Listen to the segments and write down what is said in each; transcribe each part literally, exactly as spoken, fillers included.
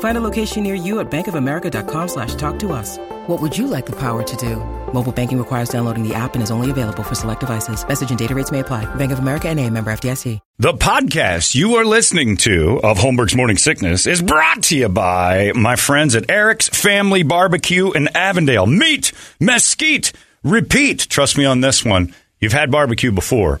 Find a location near you at bankofamerica.com slash talk to us. What would you like the power to do? Mobile banking requires downloading the app and is only available for select devices. Message and data rates may apply. Bank of America N A, member F D I C. The podcast you are listening to of Holmberg's Morning Sickness is brought to you by my friends at Eric's Family Barbecue in Avondale. Meat, mesquite, repeat. Trust me on this one. You've had barbecue before,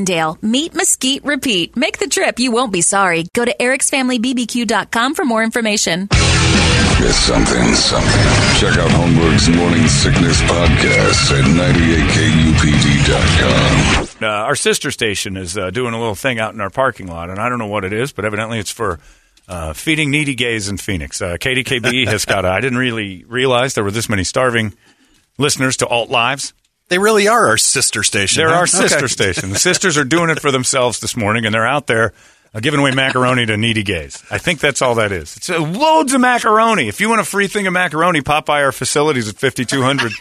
Dale. Meet, mesquite, repeat. Make the trip. You won't be sorry. Go to erics family b b q dot com for more information. It's something, something. Check out Holmberg's Morning Sickness Podcast at ninety-eight k u p d dot com. Uh, our sister station is uh, doing a little thing out in our parking lot, and I don't know what it is, but evidently it's for uh, feeding needy gays in Phoenix. Uh, K D K B has got a, I didn't really realize there were this many starving listeners to Alt Lives. They really are our sister station. They're huh? our sister okay. station. The sisters are doing it for themselves this morning, and they're out there uh, giving away macaroni to needy gays. I think that's all that is. It's uh, loads of macaroni. If you want a free thing of macaroni, pop by our facilities at fifty-two hundred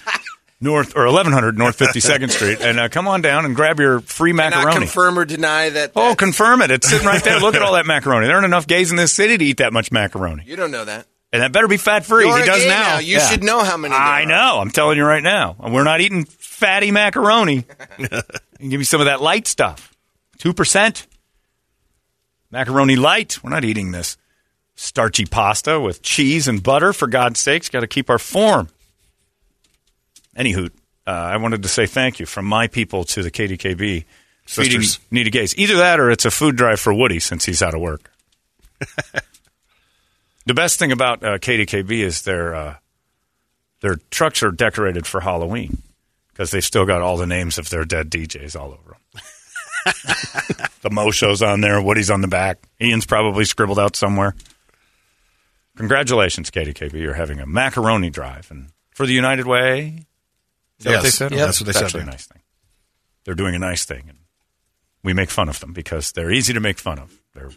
North or eleven hundred North fifty-second Street, and uh, come on down and grab your free macaroni. Cannot confirm or deny that. Oh, confirm it. It's sitting right there. Look at all that macaroni. There aren't enough gays in this city to eat that much macaroni. You don't know that. And that better be fat-free. You're he does now. now. You yeah. should know how many there I are. know. I'm telling you right now. We're not eating fatty macaroni. Give me some of that light stuff. two percent Macaroni light. We're not eating this starchy pasta with cheese and butter, for God's sakes. Got to keep our form. Anywho, uh, I wanted to say thank you from my people to the K D K B. Sisters. Feeding needy gays. Either that or it's a food drive for Woody since he's out of work. The best thing about uh, K D K B is their uh, their trucks are decorated for Halloween because they've still got all the names of their dead D Js all over them. The Mosho's on there. Woody's on the back. Ian's probably scribbled out somewhere. Congratulations, K D K B. You're having a macaroni drive and for the United Way. Is that yes. what they said? Yep. That's what they That's said. That's a nice thing. They're doing a nice thing. And we make fun of them because they're easy to make fun of. They're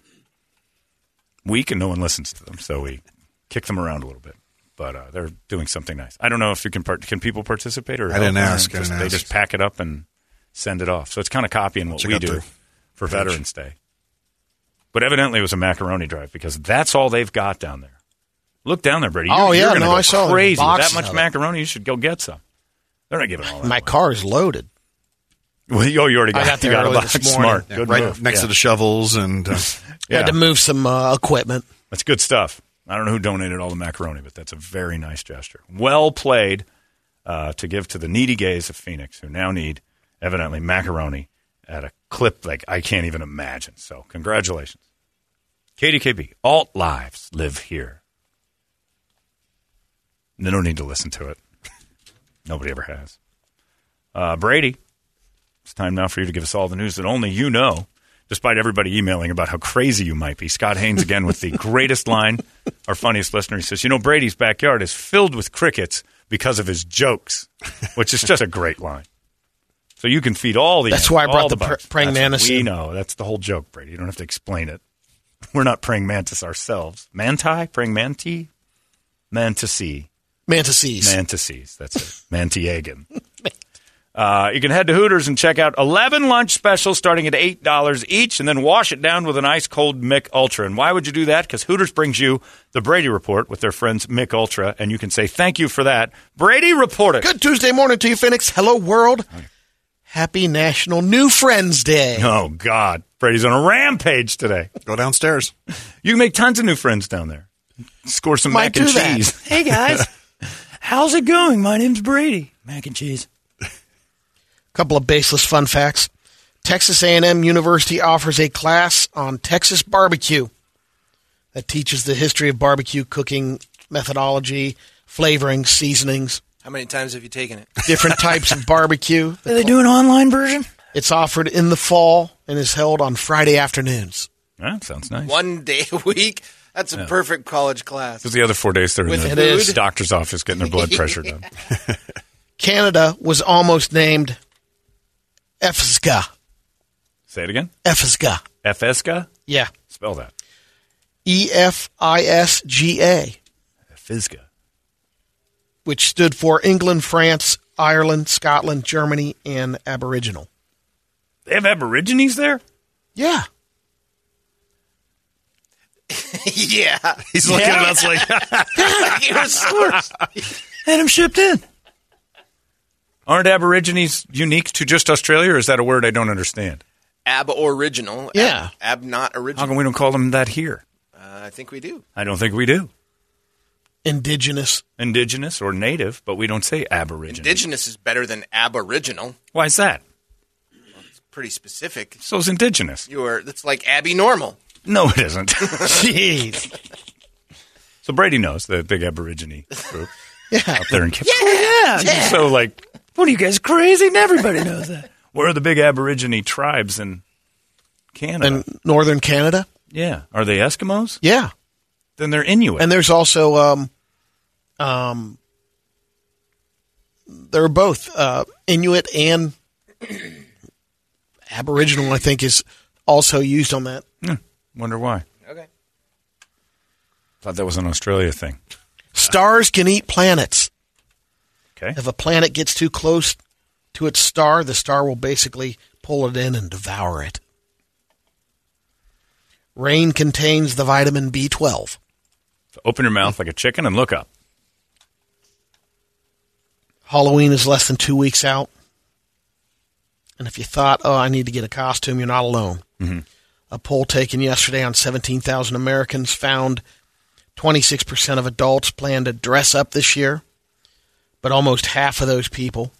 weak and no one listens to them, so we kick them around a little bit. But uh, they're doing something nice. I don't know if you can part- can people participate or I didn't ask. Just, I didn't they ask. Just pack it up and send it off. So it's kind of copying what Check we do for page. Veterans Day. But evidently it was a macaroni drive because that's all they've got down there. Look down there, Brady. You're, oh yeah, you're no, go I saw crazy. That much macaroni, you should go get some. They're not giving all that. My away. car is loaded. Well, you already got, I got there you got a box. Smart. Yeah, good right move. Next yeah. to the shovels and uh, yeah. had to move some uh, equipment. That's good stuff. I don't know who donated all the macaroni, but that's a very nice gesture. Well played uh, to give to the needy gays of Phoenix who now need, evidently, macaroni at a clip like I can't even imagine. So congratulations. K D K B, alt lives live here. They don't need to listen to it. Nobody ever has. Uh, Brady. It's time now for you to give us all the news that only you know, despite everybody emailing about how crazy you might be. Scott Haynes again with the greatest line, our funniest listener. He says, you know, Brady's backyard is filled with crickets because of his jokes, which is just a great line. So you can feed all the That's animals, why I brought the, the pr- praying mantis. We know. That's the whole joke, Brady. You don't have to explain it. We're not praying mantis ourselves. Manti? Praying manti? Mantisee. Mantisees. Mantisees. That's it. Mantiagan. Uh, you can head to Hooters and check out eleven lunch specials starting at eight dollars each, and then wash it down with an ice-cold Mick Ultra. And why would you do that? Because Hooters brings you the Brady Report with their friends Mick Ultra, and you can say thank you for that. Brady Report it. Good Tuesday morning to you, Phoenix. Hello, world. Hi. Happy National New Friends Day. Oh, God. Brady's on a rampage today. Go downstairs. You can make tons of new friends down there. Score some Might mac and that. cheese. Hey, guys. How's it going? My name's Brady. Mac and cheese. Couple of baseless fun facts. Texas A and M University offers a class on Texas barbecue that teaches the history of barbecue cooking, methodology, flavoring, seasonings. How many times have you taken it? Different types of barbecue. Do they do an online version? It's offered in the fall and is held on Friday afternoons. That sounds nice. One day a week? That's a yeah. perfect college class. Because the other four days they're With in the food? doctor's office getting their blood pressure done. Canada was almost named F S C A. Say it again? F S C A. F S C A? Yeah. Spell that. E F I S G A. F S C A. Which stood for England, France, Ireland, Scotland, Germany, and Aboriginal. They have Aborigines there? Yeah. yeah. He's looking yeah. at us like... Had them shipped in. Aren't Aborigines unique to just Australia, or is that a word I don't understand? Ab-original. Yeah. Ab, ab not original. How come we don't call them that here? Uh, I think we do. I don't think we do. Indigenous. Indigenous or native, but we don't say aboriginal. Indigenous is better than aboriginal. Why is that? Well, it's pretty specific. So is indigenous. You are, that's like Abby Normal. No, it isn't. Jeez. So Brady knows the big aborigine group yeah. out there in Canada. Yeah. yeah. So like... What are you guys crazy? Everybody knows that. Where are the big Aborigine tribes in Canada? In northern Canada? Yeah. Are they Eskimos? Yeah. Then they're Inuit. And there's also, um, um, they're both uh, Inuit and Aboriginal, I think, is also used on that. Hmm. Wonder why. Okay. Thought that was an Australia thing. Stars can eat planets. Okay. If a planet gets too close to its star, the star will basically pull it in and devour it. Rain contains the vitamin B twelve. So open your mouth like a chicken and look up. Halloween is less than two weeks out. And if you thought, oh, I need to get a costume, you're not alone. Mm-hmm. A poll taken yesterday on seventeen thousand Americans found twenty-six percent of adults plan to dress up this year. But almost half of those people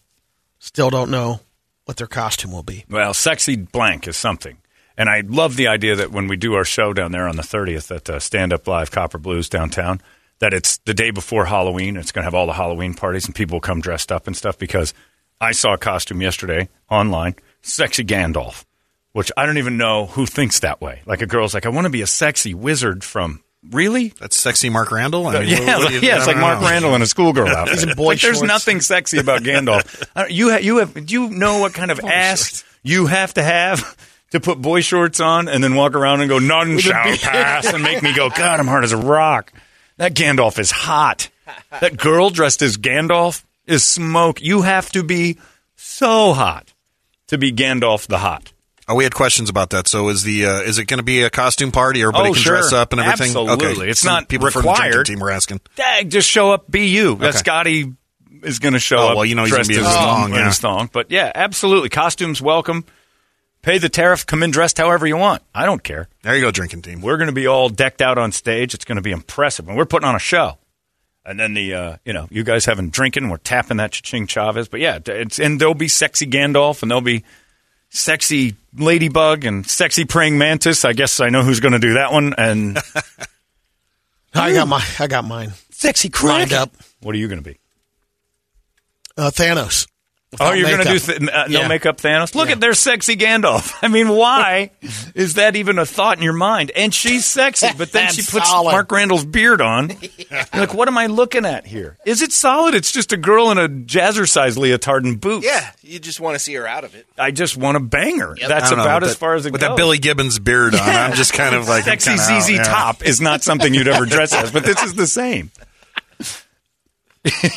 still don't know what their costume will be. Well, sexy blank is something. And I love the idea that when we do our show down there on the thirtieth at uh, Stand Up Live Copper Blues downtown, that it's the day before Halloween. It's going to have all the Halloween parties and people come dressed up and stuff, because I saw a costume yesterday online, sexy Gandalf, which I don't even know who thinks that way. Like a girl's like, I want to be a sexy wizard from... Really? That's sexy Mark Randall? I mean, yeah, what, what you, yeah, it's like know. Mark Randall in a schoolgirl outfit. He's in boy like, shorts. There's nothing sexy about Gandalf. I don't, you, ha- you, have, you know what kind of boy ass shorts. you have to have to put boy shorts on and then walk around and go, none shall pass, and make me go, God, I'm hard as a rock. That Gandalf is hot. That girl dressed as Gandalf is smoke. You have to be so hot to be Gandalf the hot. Oh, we had questions about that. So is the uh, is it going to be a costume party? Everybody oh, can sure. dress up and everything? Absolutely. Okay. It's Some not people required. From the team we're asking. Dang, just show up, be you. Okay. That Scotty is going to show oh, up well, you know he's dressed be his thong, yeah. in his thong. But yeah, absolutely. Costumes, welcome. Pay the tariff. Come in dressed however you want. I don't care. There you go, drinking team. We're going to be all decked out on stage. It's going to be impressive. And we're putting on a show. And then the, uh, you know, you guys having drinking. We're tapping that Cha-Ching Chavez. But yeah, it's, and there'll be sexy Gandalf and there'll be sexy ladybug and sexy praying mantis. I guess I know who's going to do that one. And I got my, I got mine. Sexy crack up. What are you going to be? Uh, Thanos. Oh, you're going to do th- uh, yeah. no makeup Thanos. Look yeah. at their sexy Gandalf. I mean, why is that even a thought in your mind? And she's sexy, but then she puts solid. Mark Randall's beard on. yeah. You're like, what am I looking at here? Is it solid? It's just a girl in a jazzercise leotard and boots. Yeah, you just want to see her out of it. I just want to bang her. Yep. That's about know, as that, far as it with goes. With that Billy Gibbons beard on, yeah. I'm just kind of like sexy Z Z out, Top yeah. is not something you'd ever dress as, but this is the same.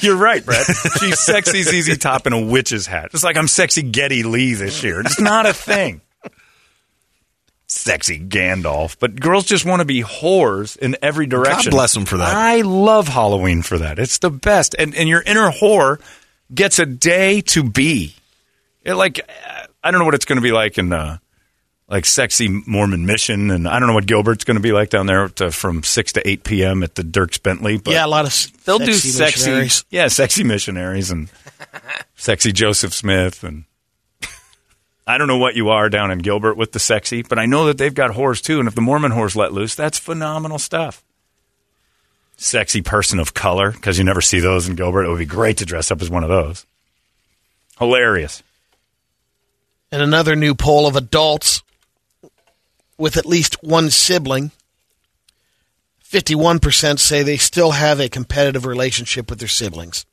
You're right, Brett. She's sexy Z Z Top in a witch's hat. It's like I'm sexy Getty Lee this year. It's not a thing. Sexy Gandalf. But girls just want to be whores in every direction. God bless them for that. I love Halloween for that. It's the best. And and your inner whore gets a day to be. It like I don't know what it's going to be like in uh, like Sexy Mormon Mission, and I don't know what Gilbert's going to be like down there to, from six to eight p.m. at the Dirks Bentley. But yeah, a lot of they'll sexy do sexy missionaries. Yeah, sexy missionaries and sexy Joseph Smith, and I don't know what you are down in Gilbert with the sexy, but I know that they've got whores too. And if the Mormon whores let loose, that's phenomenal stuff. Sexy person of color, because you never see those in Gilbert. It would be great to dress up as one of those. Hilarious. And another new poll of adults with at least one sibling, fifty-one percent say they still have a competitive relationship with their siblings.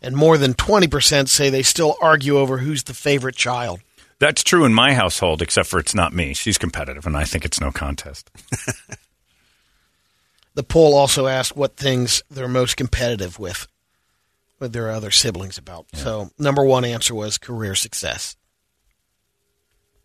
And more than twenty percent say they still argue over who's the favorite child. That's true in my household, except for it's not me. She's competitive, and I think it's no contest. The poll also asked what things they're most competitive with, with their other siblings about. Yeah. So number one answer was career success.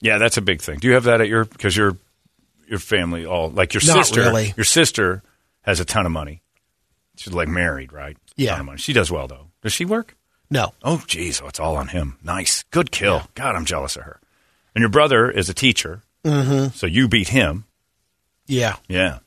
Yeah, that's a big thing. Do you have that at your, because your your family all, like your Not sister, really. Your sister has a ton of money. She's like married, right? Yeah. Ton of money. She does well, though. Does she work? No. Oh, geez. Oh, it's all on him. Nice. Good kill. Yeah. God, I'm jealous of her. And your brother is a teacher. Mm-hmm. So you beat him. Yeah. Yeah.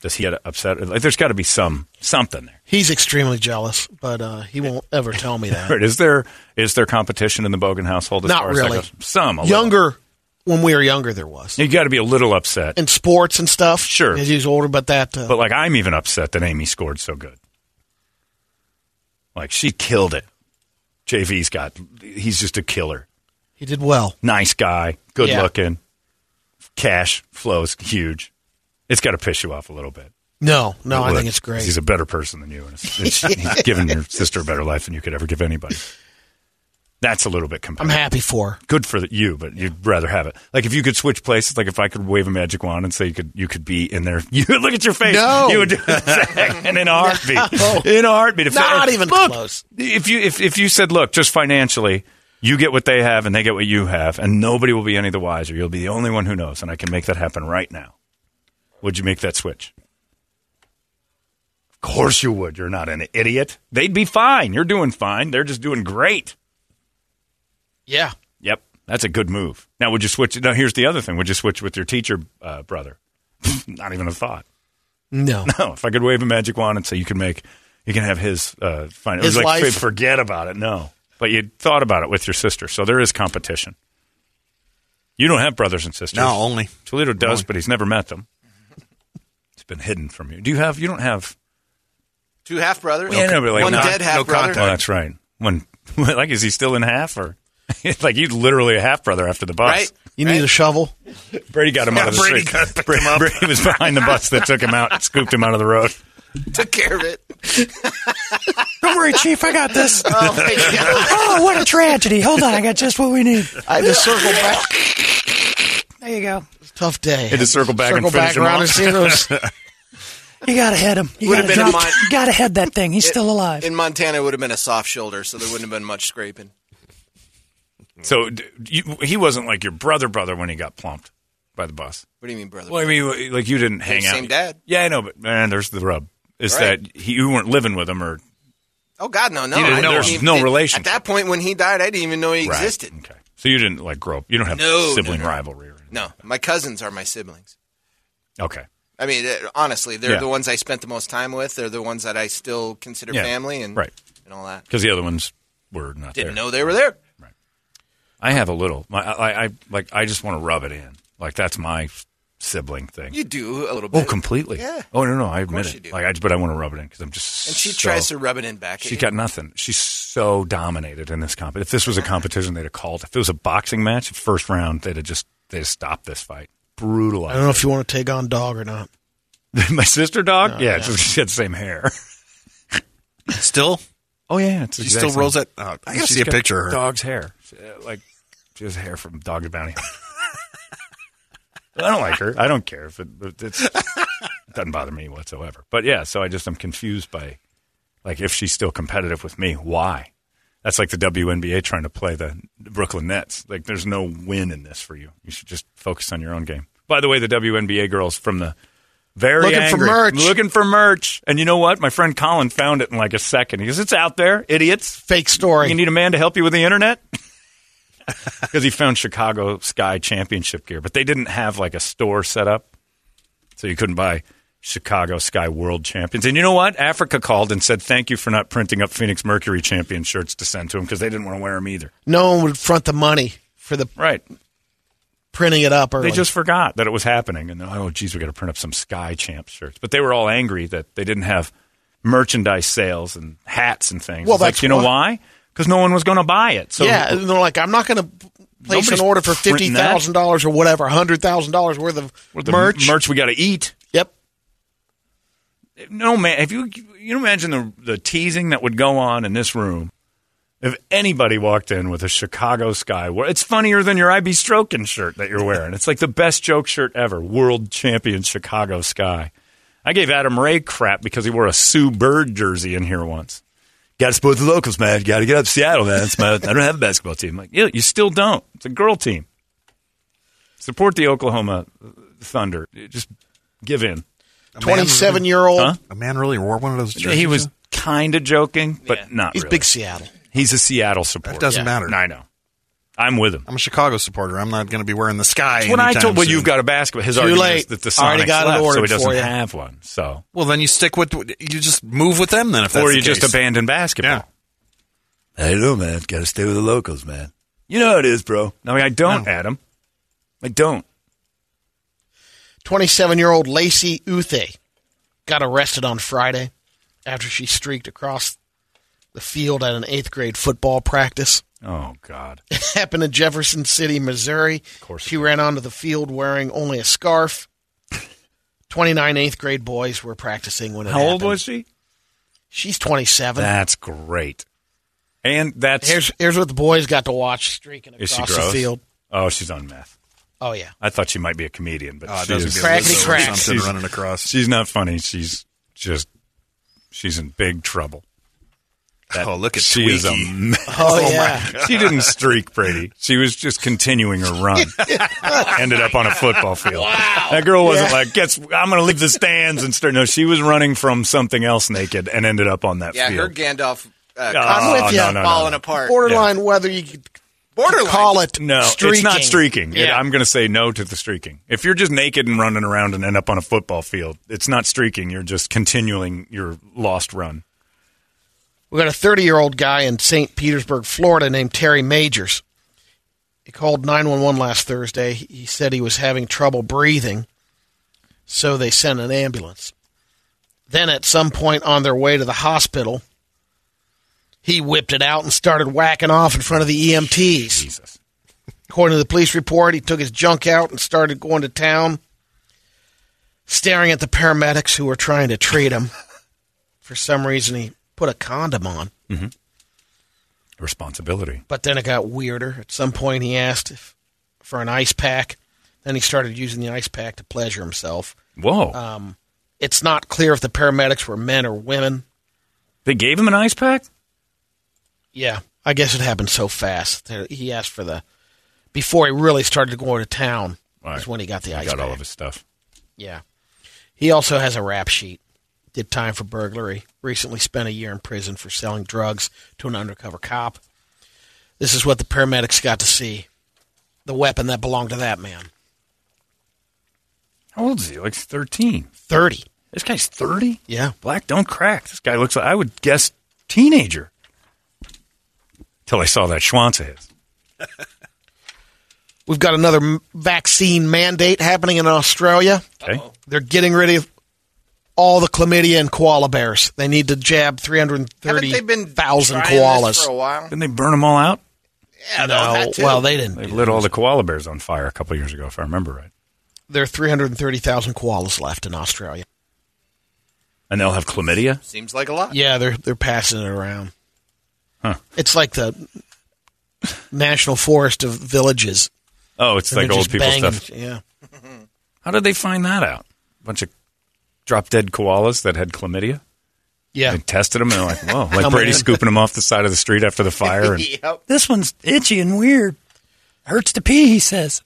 Does he get upset? Like, there's got to be some something there. He's extremely jealous, but uh, he won't ever tell me that. Is there is there competition in the Bogan household? As Not far really. As that goes? Some. A younger. Little. When we were younger, there was. You got to be a little upset in sports and stuff. Sure, as he was older, but that. Uh, but like, I'm even upset that Amy scored so good. Like she killed it. J V's got. He's just a killer. He did well. Nice guy. Good yeah. looking. Cash flows huge. It's got to piss you off a little bit. No, no, I think it's great. He's a better person than you, and it's, it's, he's given your sister a better life than you could ever give anybody. That's a little bit competitive. I'm happy for. Good for the, you, but you'd rather have it. Like if you could switch places, like if I could wave a magic wand and say you could you could be in there. You look at your face. No. You would do it in a heartbeat. No. In a heartbeat. If Not they, even look, close. If you if if you said, look, just financially, you get what they have and they get what you have, and nobody will be any the wiser. You'll be the only one who knows, and I can make that happen right now. Would you make that switch? Of course you would. You're not an idiot. They'd be fine. You're doing fine. They're just doing great. Yeah. Yep. That's a good move. Now, would you switch? Now, here's the other thing. Would you switch with your teacher uh, brother? Not even a thought. No. No. If I could wave a magic wand and say you can make, you can have his uh, fine. His it was like, life. Forget about it. No. But you thought about it with your sister. So there is competition. You don't have brothers and sisters. No, only. Toledo does, only. But he's never met them. It's been hidden from you. Do you have, you don't have. Two half brothers? Yeah, no, no, like, one no, dead half no brother. Oh, that's right. One, like, is he still in half or? Like, you're literally a half-brother after the bus. Right? You right. need a shovel? Brady got him yeah, out of the Brady street. Got, Brady, him up. Brady was behind the bus that took him out and scooped him out of the road. Took care of it. Don't worry, Chief. I got this. Oh, my God. Oh, what a tragedy. Hold on. I got just what we need. I had to circle back. There you go. It was a tough day. I had to circle back circle and finish back him around off. His You got to head him. You got to Mon- you gotta head that thing. He's it, still alive. In Montana, it would have been a soft shoulder, so there wouldn't have been much scraping. So you, he wasn't like your brother brother when he got plumped by the bus. What do you mean brother? Well, I mean, like you didn't hang out. Same dad. Yeah, I know, but man, there's the rub. Is right. that he, you weren't living with him or – Oh, God, no, no. You didn't know, there's even, no relationship. At that point when he died, I didn't even know he right. existed. Okay. So you didn't like grow up. You don't have no, sibling no, no. rivalry or anything. No, like my cousins are my siblings. Okay. I mean, honestly, they're yeah. the ones I spent the most time with. They're the ones that I still consider yeah. family and, right. and all that. Because the other ones were not didn't there. Didn't know they were there. I have a little. My, I, I like. I just want to rub it in. Like that's my sibling thing. You do a little bit. Oh, completely. Yeah. Oh, no, no, I admit it. You do. Like, I, but I want to rub it in because I'm just And she so, tries to rub it in back at She's you. Got nothing. She's so dominated in this competition. If this was a competition, they'd have called. If it was a boxing match, first round, they'd have just they'd have stopped this fight. Brutalized. I don't know if you want to take on Dog or not. My sister Dog? No, yeah, yeah. She had the same hair. Still? Oh, yeah. It's she still same. Rolls that. Oh, I got to see a picture of her. Dog's hair. Like, she has hair from Dog the Bounty. I don't like her. I don't care. If it, it's, it doesn't bother me whatsoever. But, yeah, so I just am confused by, like, if she's still competitive with me, why? That's like the W N B A trying to play the Brooklyn Nets. Like, there's no win in this for you. You should just focus on your own game. By the way, the W N B A girls from the very looking angry. for merch. Looking for merch. And you know what? My friend Colin found it in like a second. He goes, it's out there, idiots. Fake story. You need a man to help you with the internet? Because he found Chicago Sky championship gear, but they didn't have like a store set up, so you couldn't buy Chicago Sky World Champions. And you know what? Africa called and said thank you for not printing up Phoenix Mercury champion shirts to send to them because they didn't want to wear them either. No one would front the money for the right printing it up. Early. They just forgot that it was happening, and they're like, oh, geez, we got to print up some Sky Champ shirts. But they were all angry that they didn't have merchandise sales and hats and things. Well, that's like, you know why? Because no one was going to buy it. So yeah, they're like, I'm not going to place an order for fifty thousand dollars or whatever, one hundred thousand dollars worth of merch. Merch we got to eat. Yep. No, man, if you you imagine the the teasing that would go on in this room if anybody walked in with a Chicago Sky. It's funnier than your I B Strokin shirt that you're wearing. It's like the best joke shirt ever, world champion Chicago Sky. I gave Adam Ray crap because he wore a Sue Bird jersey in here once. Got to support the locals, man. Got to get up to Seattle, man. It's my, I don't have a basketball team. I'm like, yeah, you still don't. It's a girl team. Support the Oklahoma Thunder. Just give in. twenty-seven-year-old. Really, huh? A man really wore one of those jerseys? He was kind of joking, but yeah. not He's really. He's big Seattle. He's a Seattle supporter. That doesn't yeah. matter. I know. I'm with him. I'm a Chicago supporter. I'm not going to be wearing the Sky. When I told, well, soon. You've got a basketball. His Too argument late. Is that the Sonics got left, an so he doesn't have one. So well, then you stick with you just move with them then. If that's or you the case. Just abandon basketball. Yeah. I know, man. Got to stay with the locals, man. You know how it is, bro. No, I don't, no. Adam. I don't. twenty-seven-year-old Lacey Uthe got arrested on Friday after she streaked across the field at an eighth-grade football practice. Oh, God. It happened in Jefferson City, Missouri. Of course. She ran onto the field wearing only a scarf. twenty-nine eighth-grade boys were practicing when it How happened. How old was she? She's twenty-seven. That's great. And that's... Here's, here's what the boys got to watch streaking across Is she gross? The field. Oh, she's on meth. Oh, yeah. I thought she might be a comedian, but oh, she's... Crackety-crack. She's running across. She's not funny. She's just... She's in big trouble. That, oh, look at she Twiggy. Is a mess. Oh, oh yeah. My God. She didn't streak, Brady. She was just continuing her run. Ended up on a football field. Wow. That girl wasn't yeah. like, Guess, I'm going to leave the stands and start. No, she was running from something else naked and ended up on that yeah, field. Yeah, her Gandalf uh, oh, I'm with you. No, no, no, falling no. apart. Borderline yeah. whether you could Borderline. Call it no, streaking. It's not streaking. Yeah. It, I'm going to say no to the streaking. If you're just naked and running around and end up on a football field, it's not streaking. You're just continuing your lost run. We got a thirty-year-old guy in Saint Petersburg, Florida, named Terry Majors. He called nine one one last Thursday. He said he was having trouble breathing, so they sent an ambulance. Then at some point on their way to the hospital, he whipped it out and started whacking off in front of the E M Ts. Jesus. According to the police report, he took his junk out and started going to town, staring at the paramedics who were trying to treat him. For some reason, he... put a condom on. Mm-hmm. Responsibility. But then it got weirder. At some point, he asked if, for an ice pack. Then he started using the ice pack to pleasure himself. Whoa. Um, it's not clear if the paramedics were men or women. They gave him an ice pack? Yeah. I guess it happened so fast. He asked for the... Before he really started going to town right. is when he got the he ice got pack. Got all of his stuff. Yeah. He also has a rap sheet. Did time for burglary. Recently spent a year in prison for selling drugs to an undercover cop. This is what the paramedics got to see. The weapon that belonged to that man. How old is he? Like thirteen. thirty. This guy's thirty? Yeah. Black don't crack. This guy looks like, I would guess, teenager. Until I saw that schwanz of his. We've got another vaccine mandate happening in Australia. Okay. They're getting rid of all the chlamydia and koala bears. They need to jab three hundred thirty thousand koalas. For a while? Didn't they burn them all out? Yeah, no. Well, they didn't. They lit all the koala bears on fire a couple of years ago, if I remember right. There are three hundred thirty thousand koalas left in Australia. And they'll have chlamydia? Seems like a lot. Yeah, they're they're passing it around. Huh. It's like the National Forest of Villages. Oh, it's like old people banging. Stuff. Yeah. How did they find that out? A bunch of drop-dead koalas that had chlamydia? Yeah. They tested them, and they're like, whoa. Like Brady in. Scooping them off the side of the street after the fire. And, yep. This one's itchy and weird. Hurts to pee, he says.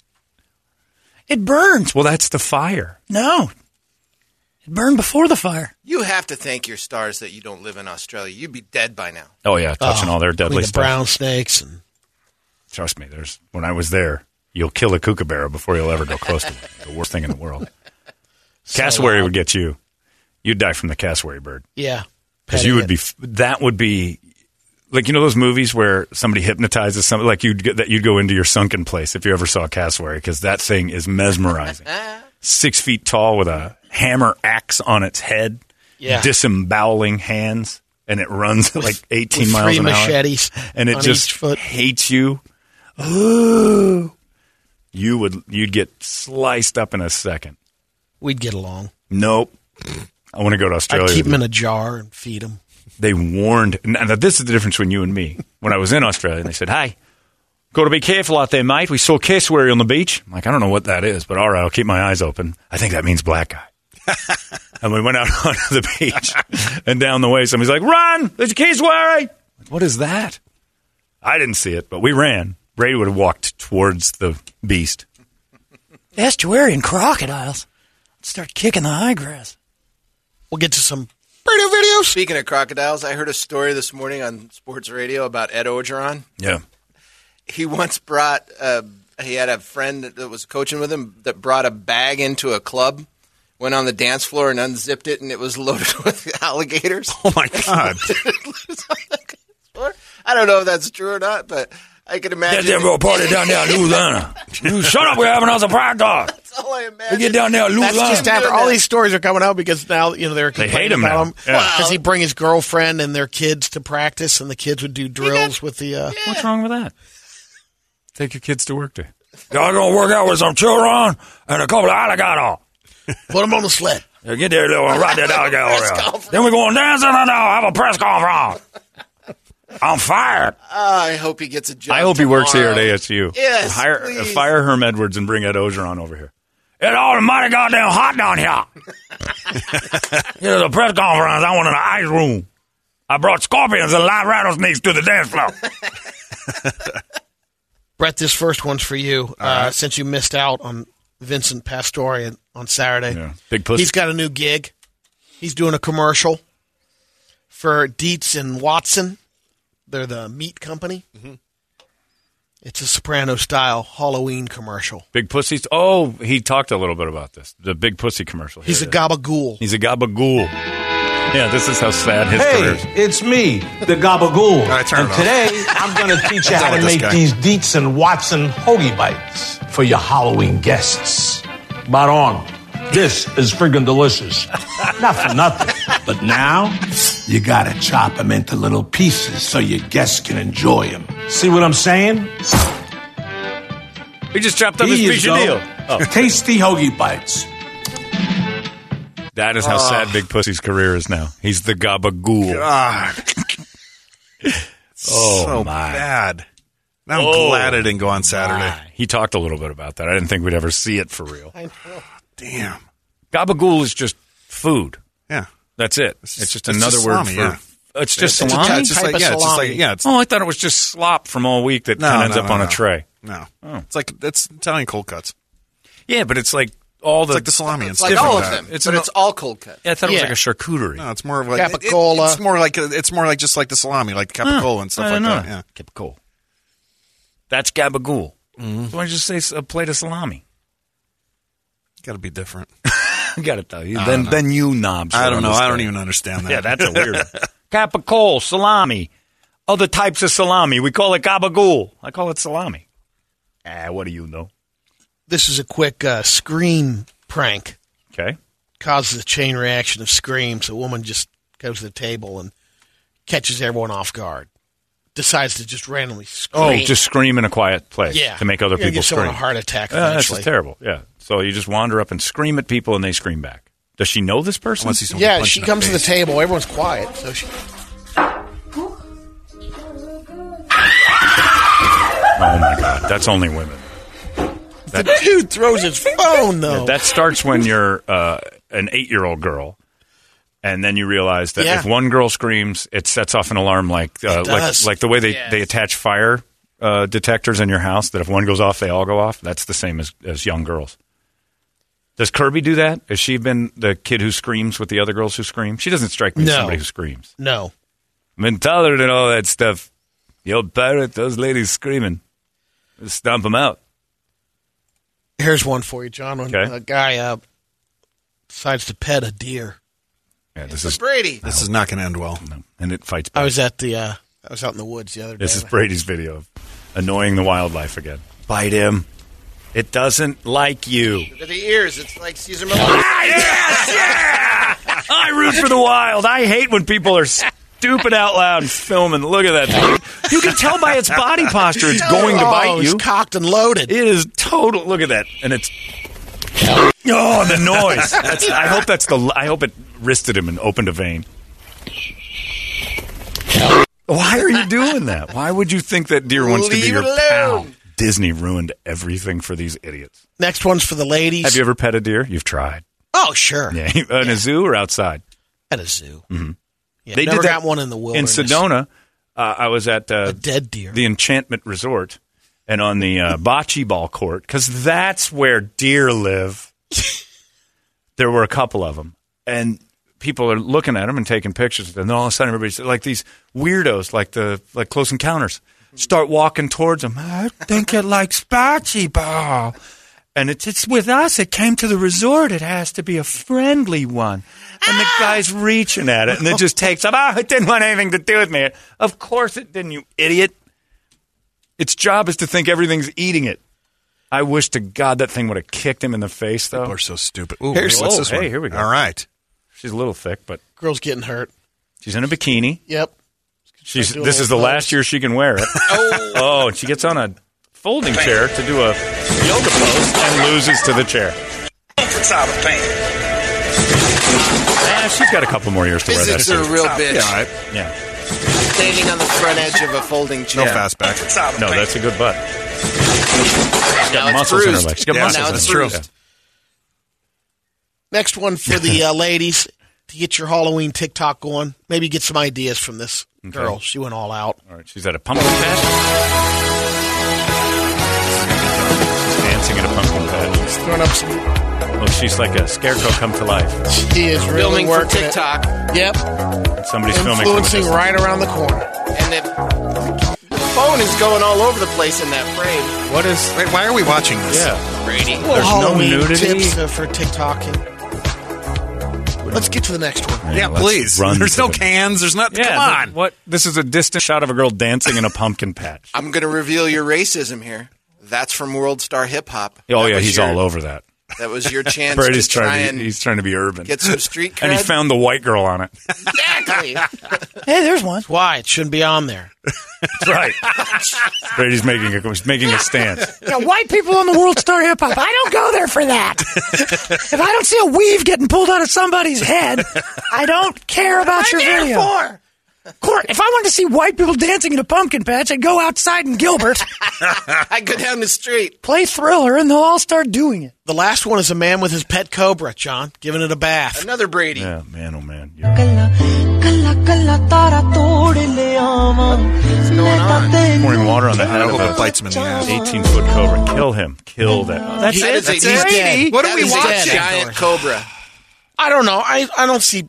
It burns. Well, that's the fire. No. It burned before the fire. You have to thank your stars that you don't live in Australia. You'd be dead by now. Oh, yeah, touching oh, all their deadly the stuff. Brown snakes. And... Trust me, there's when I was there, you'll kill a kookaburra before you'll ever go close to it. The worst thing in the world. So cassowary would get you. You'd die from the cassowary bird. Yeah. Because you would be, that would be, like, you know those movies where somebody hypnotizes somebody, like you'd get, that you'd go into your sunken place if you ever saw a cassowary, because that thing is mesmerizing. Six feet tall with a hammer axe on its head, yeah. Disemboweling hands, and it runs with, like eighteen miles an hour. Three machetes and it on just each foot. Hates you. Ooh. You would, you'd get sliced up in a second. We'd get along. Nope. I want to go to Australia. I'd keep them in a jar and feed them. They warned. Now, this is the difference between you and me. When I was in Australia, and they said, hey, got to be careful out there, mate. We saw cassowary on the beach. I'm like, I don't know what that is, but all right, I'll keep my eyes open. I think that means black guy. And we went out onto the beach, and down the way, somebody's like, run! There's a cassowary! Like, what is that? I didn't see it, but we ran. Brady would have walked towards the beast. Estuarian crocodiles. Start kicking the high grass. We'll get to some radio videos. Speaking of crocodiles, I heard a story this morning on sports radio about Ed Ogeron. Yeah. He once brought, uh, he had a friend that was coaching with him that brought a bag into a club, went on the dance floor and unzipped it, and it was loaded with alligators. Oh, my God. I don't know if that's true or not, but I could imagine. That's that party down there in Louisiana. You shut up, we're having us a pride dog. That's all I imagine. We get down there in Louisiana. That's just after all these stories are coming out because now, you know, they're complaining they hate him about now. Him. Because yeah. Well, he'd bring his girlfriend and their kids to practice, and the kids would do drills got, with the... Uh, yeah. What's wrong with that? Take your kids to work day. Y'all going to work out with some children and a couple of alligators. Put them on the sled. Yeah, get there, little one, ride that alligator. Then we're going dancing and I'll have a press conference. I'm fired. Uh, I hope he gets a job I hope tomorrow. He works here at A S U. Yes, Hire, uh, Fire Herm Edwards and bring Ed Ogeron over here. It's almighty goddamn hot down here. Here's a press conference. I went in the ice room. I brought scorpions and live rattlesnakes to the dance floor. Brett, this first one's for you. Uh, right. Since you missed out on Vincent Pastore on Saturday. Yeah. Big pussy. He's got a new gig. He's doing a commercial for Dietz and Watson. They're the meat company. Mm-hmm. It's a Soprano-style Halloween commercial. Big pussies. Oh, he talked a little bit about this. The big pussy commercial. He's a gabagool. He's a gabagool. Yeah, this is how sad his hey, career is. Hey, it's me, the gabagool. And off. Today, I'm going to teach you how to make guy. These Dietz and Watson hoagie bites for your Halloween guests. But on. This is friggin' delicious. Not for nothing. But now, you gotta chop them into little pieces so your guests can enjoy them. See what I'm saying? We just chopped up his pizzadillo. Oh. Tasty hoagie bites. That is how uh, sad Big Pussy's career is now. He's the gabagool. God. Oh, so my. Bad. I'm oh, glad I didn't go on Saturday. My. He talked a little bit about that. I didn't think we'd ever see it for real. I know. Damn. Gabagool is just food. Yeah. That's it. It's just, it's just it's another just word salami, for yeah. It's just it's salami? It's just like, yeah, it's just like, yeah. It's, oh, I thought it was just slop from all week that no, kind of ends no, up no, on no. a tray. No. Oh. It's like, that's Italian cold cuts. Yeah, but it's like all the... It's like the salami. It's like all of them, it's but an, it's all cold cut. Yeah, I thought it was yeah. like a charcuterie. No, it's more of like... Capicola. It, it, it's, more like a, it's more like just like the salami, like the capicola oh, and stuff like know. that. Yeah. Capicola. That's gabagool. Mm-hmm. So why don't you just say a plate of salami? Got to be different. I got to tell you. Then, then you knobs. I don't know. Understand. I don't even understand that. Yeah, that's a weird. Capicola, salami, other types of salami. We call it gabagool. I call it salami. Ah, what do you know? This is a quick uh, Scream prank. Okay. Causes a chain reaction of screams. A woman just goes to the table and catches everyone off guard. Decides to just randomly scream. Oh, just scream in a quiet place yeah. to make other You're people scream. Someone a heart attack eventually. Uh, that's just terrible, yeah. So you just wander up and scream at people and they scream back. Does she know this person? I want to see yeah, she comes to the table. Everyone's quiet. So she... Oh, my God. That's only women. That... The dude throws his phone, though. Yeah, that starts when you're uh, an eight-year-old girl. And then you realize that yeah. if one girl screams, it sets off an alarm like uh, like like the way they, yes. they attach fire uh, detectors in your house, that if one goes off, they all go off. That's the same as, as young girls. Does Kirby do that? Has she been the kid who screams with the other girls who scream? She doesn't strike me no. as somebody who screams. No. I'm intolerant and all that stuff. The old pirate, those ladies screaming. Just stomp them out. Here's one for you, John. When okay. a guy uh, decides to pet a deer. Yeah, this is Brady. This is not going to end well. No. And it fights back. I was at the, uh, I was out in the woods the other day. This is Brady's video of annoying the wildlife again. Bite him. It doesn't like you. Look at the ears. It's like Cesar Millan. Ah, yes! Yeah! I root for the wild. I hate when people are stupid out loud and filming. Look at that. You can tell by its body posture it's going oh, to bite you. It's cocked and loaded. It is total. Look at that. And it's... Oh, the noise! That's, I hope that's the. I hope it wristed him and opened a vein. Why are you doing that? Why would you think that deer wants Leave to be your pal? Disney ruined everything for these idiots. Next one's for the ladies. Have you ever pet a deer? You've tried. Oh, sure. Yeah, in yeah. a zoo or outside? At a zoo. Mm-hmm. Yeah, they never did that got one in the wilderness. In Sedona, uh, I was at uh, a dead deer. The Enchantment Resort. And on the uh, bocce ball court, because that's where deer live, there were a couple of them. And people are looking at them and taking pictures. And all of a sudden, everybody's like these weirdos, like the like Close Encounters, start walking towards them. I think it likes bocce ball. And it's, it's with us. It came to the resort. It has to be a friendly one. And the guy's reaching at it, and it just takes up. Oh, it didn't want anything to do with me. Of course it didn't, you idiot. Its job is to think everything's eating it. I wish to God that thing would have kicked him in the face, though. People are so stupid. Ooh, Here's, what's oh, this hey, one? Here we go. All right. She's a little thick, but... Girl's getting hurt. She's in a bikini. Yep. She's. This is the last year she can wear it. oh. oh, and she gets on a folding chair to do a yoga pose and loses to the chair. It's out of pain. Eh, she's got a couple more years to wear that. This is a real bitch. Yeah, all right. Yeah. Standing on the front edge of a folding chair. No fastback. No, that's a good butt. She's got muscles bruised. In her legs. She's got yeah, muscles in her legs. Yeah. Next one for the uh, ladies to get your Halloween TikTok going. Maybe get some ideas from this okay. girl. She went all out. All right, she's at a pumpkin patch. She's dancing at a pumpkin patch. She's throwing up some. Look, she's like a scarecrow come to life. She is really filming working for TikTok. It. Yep. Somebody's influencing filming right around the corner. And the, the phone is going all over the place in that frame. What is... Wait, why are we watching this? Yeah. Brady. Well, there's Halloween no nudity. Tips uh, for TikToking. Let's get to the next one. Yeah, yeah please. There's no it. Cans. There's nothing. Yeah, come on. What? This is a distant shot of a girl dancing in a pumpkin patch. I'm going to reveal your racism here. That's from World Star Hip Hop. Oh, that yeah. He's your, all over that. That was your chance Brady's to try trying to, and he's trying to be urban. Get some street cred. And he found the white girl on it. Exactly. Hey, there's one. That's why it shouldn't be on there. That's right. Brady's making a, he's making a stance. Yeah, white people on the World Star Hip Hop. I don't go there for that. If I don't see a weave getting pulled out of somebody's head, I don't care about I'm your there video. For. Court, if I wanted to see white people dancing in a pumpkin patch, I'd go outside in Gilbert. I'd go down the street. Play Thriller, and they'll all start doing it. The last one is a man with his pet cobra, John, giving it a bath. Another Brady. Yeah, man, oh, man. You're... What's going on? Pouring water on the head of a eighteen-foot cobra. Kill him. Kill that. That's he, it. That's That's Brady. What that are we watching? Giant cobra. I don't know. I, I don't see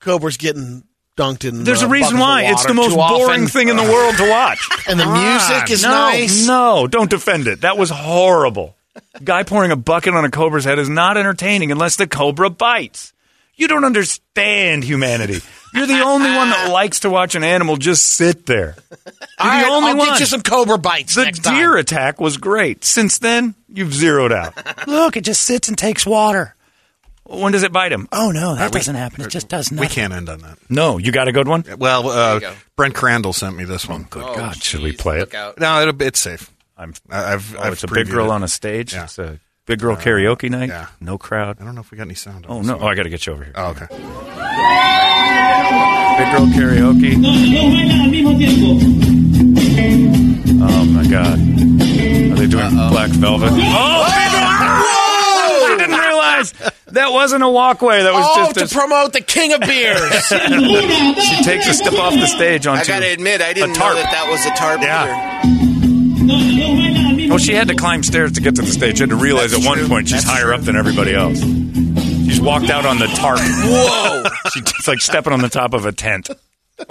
cobras getting... Dunked in, There's uh, a reason why. It's the most boring thing in the world to watch. And the music is no, nice. No, don't defend it. That was horrible. Guy pouring a bucket on a cobra's head is not entertaining unless the cobra bites. You don't understand humanity. You're the only one that likes to watch an animal just sit there. You're All the right, only I'll one. get you some cobra bites the next time. The deer attack was great. Since then, you've zeroed out. Look, it just sits and takes water. When does it bite him? Oh, no, that uh, we, doesn't happen. It just does not. We can't end on that. No, you got a good one? Well, uh, Brent Crandall sent me this one. Oh, good oh, God. Geez, should we play it? Out. No, it'll, it's safe. I'm, I've, oh, I've it's a big girl it. on a stage. Yeah. It's a big girl uh, karaoke night. Yeah. No crowd. I don't know if we got any sound. On oh, no. One. Oh, I got to get you over here. Oh, okay. Big girl karaoke. Oh, my God. Are they doing Uh-oh. Black Velvet? Oh, big girl! That wasn't a walkway. That was oh, just to a... promote the king of beers. She takes a step off the stage onto a tarp. I got to admit, I didn't know that that was a tarp yeah. either. Well, she had to climb stairs to get to the stage. She had to realize That's at one true. point she's That's higher true. up than everybody else. She's walked out on the tarp. Whoa! She's like stepping on the top of a tent.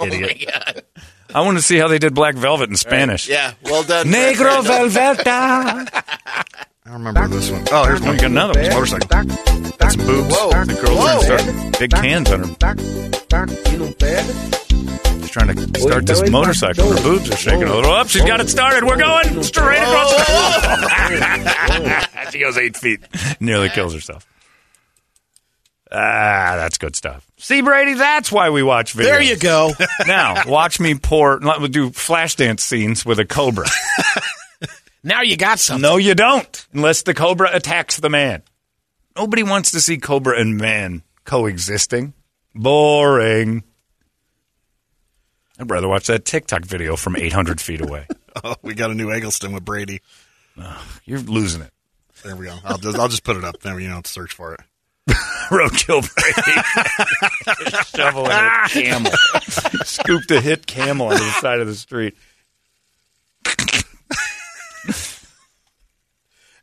Idiot. Oh, my God. I want to see how they did Black Velvet in Spanish. Right. Yeah, well done. Negro Velveta. I remember back, this one. Oh, here's one. We got another one. Motorcycle. Back, back, That's boobs. Whoa. The girls Whoa. trying to start big back, cans on her. Back, back, she's trying to start this motorcycle. Her boobs are shaking a little. Up. She's got it started. We're going straight across the wall. She goes eight feet. Nearly kills herself. Ah, that's good stuff. See, Brady, that's why we watch videos. There you go. Now, watch me pour, we'll do flash dance scenes with a cobra. Now you got something. No, you don't, unless the cobra attacks the man. Nobody wants to see cobra and man coexisting. Boring. I'd rather watch that TikTok video from eight hundred feet away. Oh, we got a new Eggleston with Brady. Oh, you're losing it. There we go. I'll just, I'll just put it up. There, you know, search for it. Roadkill Brady. Shoveling a camel. Scooped a hit camel on the side of the street.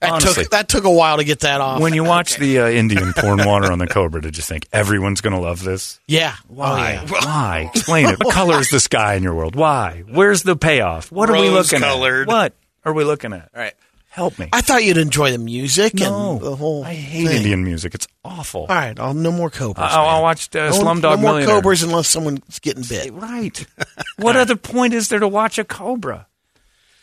That took, that took a while to get that off. When you watch okay. the uh, Indian pouring water on the cobra, did you think everyone's going to love this? Yeah. Why? Oh, yeah. Why? Explain it. What color is the sky in your world? Why? Where's the payoff? What Rose are we looking colored. at? What are we looking at? All right. Help me. I thought you'd enjoy the music no, and the whole I hate thing. Indian music. It's awful. All right. I'll, no more cobras. Uh, I'll watch uh, no, Slumdog Millionaire. No more Millionaire. Cobras unless someone's getting bit. Right. What other point is there to watch a cobra?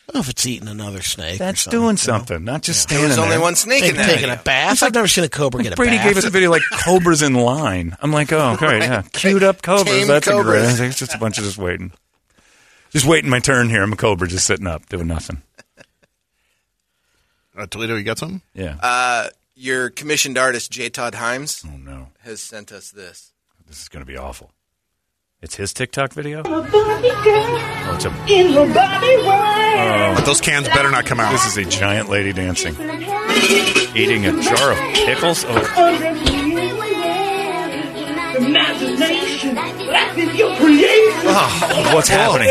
I don't know if it's eating another snake. That's something, doing something, you know? Not just yeah. standing there. There's only there. one snake in there. Taking a bath. It's like, I've never seen a cobra get a Brady bath. Brady gave us a video like cobras in line. I'm like, oh, great, right. yeah. Queued up cobras. Tame That's cobras. a great. It's just a bunch of just waiting. Just waiting my turn here. I'm a cobra just sitting up doing nothing. Uh, Toledo, you got something? Yeah. Uh, your commissioned artist, J. Todd Himes, oh, no. has sent us this. This is going to be awful. It's his TikTok video? Girl, oh, it's a... in world. Oh. But those cans better not come out. This is a giant lady dancing. Eating a jar of pickles? Oh. Oh, what's happening?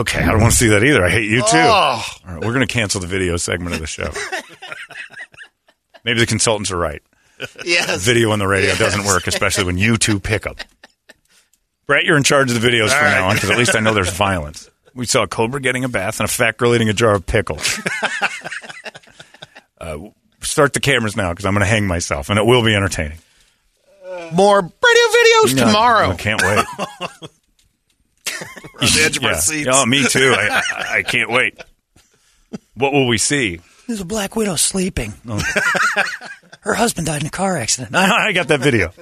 Okay, I don't want to see that either. I hate you, too. Oh. All right, we're going to cancel the video segment of the show. Maybe the consultants are right. Yes. Video on the radio yes. doesn't work, especially when you two pick up. Brett, you're in charge of the videos from right. now on, because at least I know there's violence. We saw a cobra getting a bath and a fat girl eating a jar of pickles. uh, start the cameras now, because I'm going to hang myself, and it will be entertaining. Uh, More radio videos no, tomorrow. I can't wait. We're on the edge of yeah. our seats. Oh, me too. I, I, I can't wait. What will we see? There's a black widow sleeping. Oh. Her husband died in a car accident. I got that video.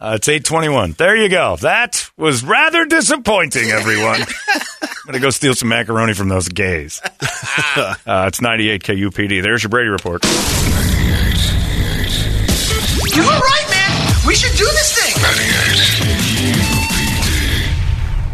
uh, it's eight twenty-one. There you go. That was rather disappointing, everyone. I'm going to go steal some macaroni from those gays. uh, it's ninety-eight K U P D. There's your Brady Report. You were right, man. We should do this thing.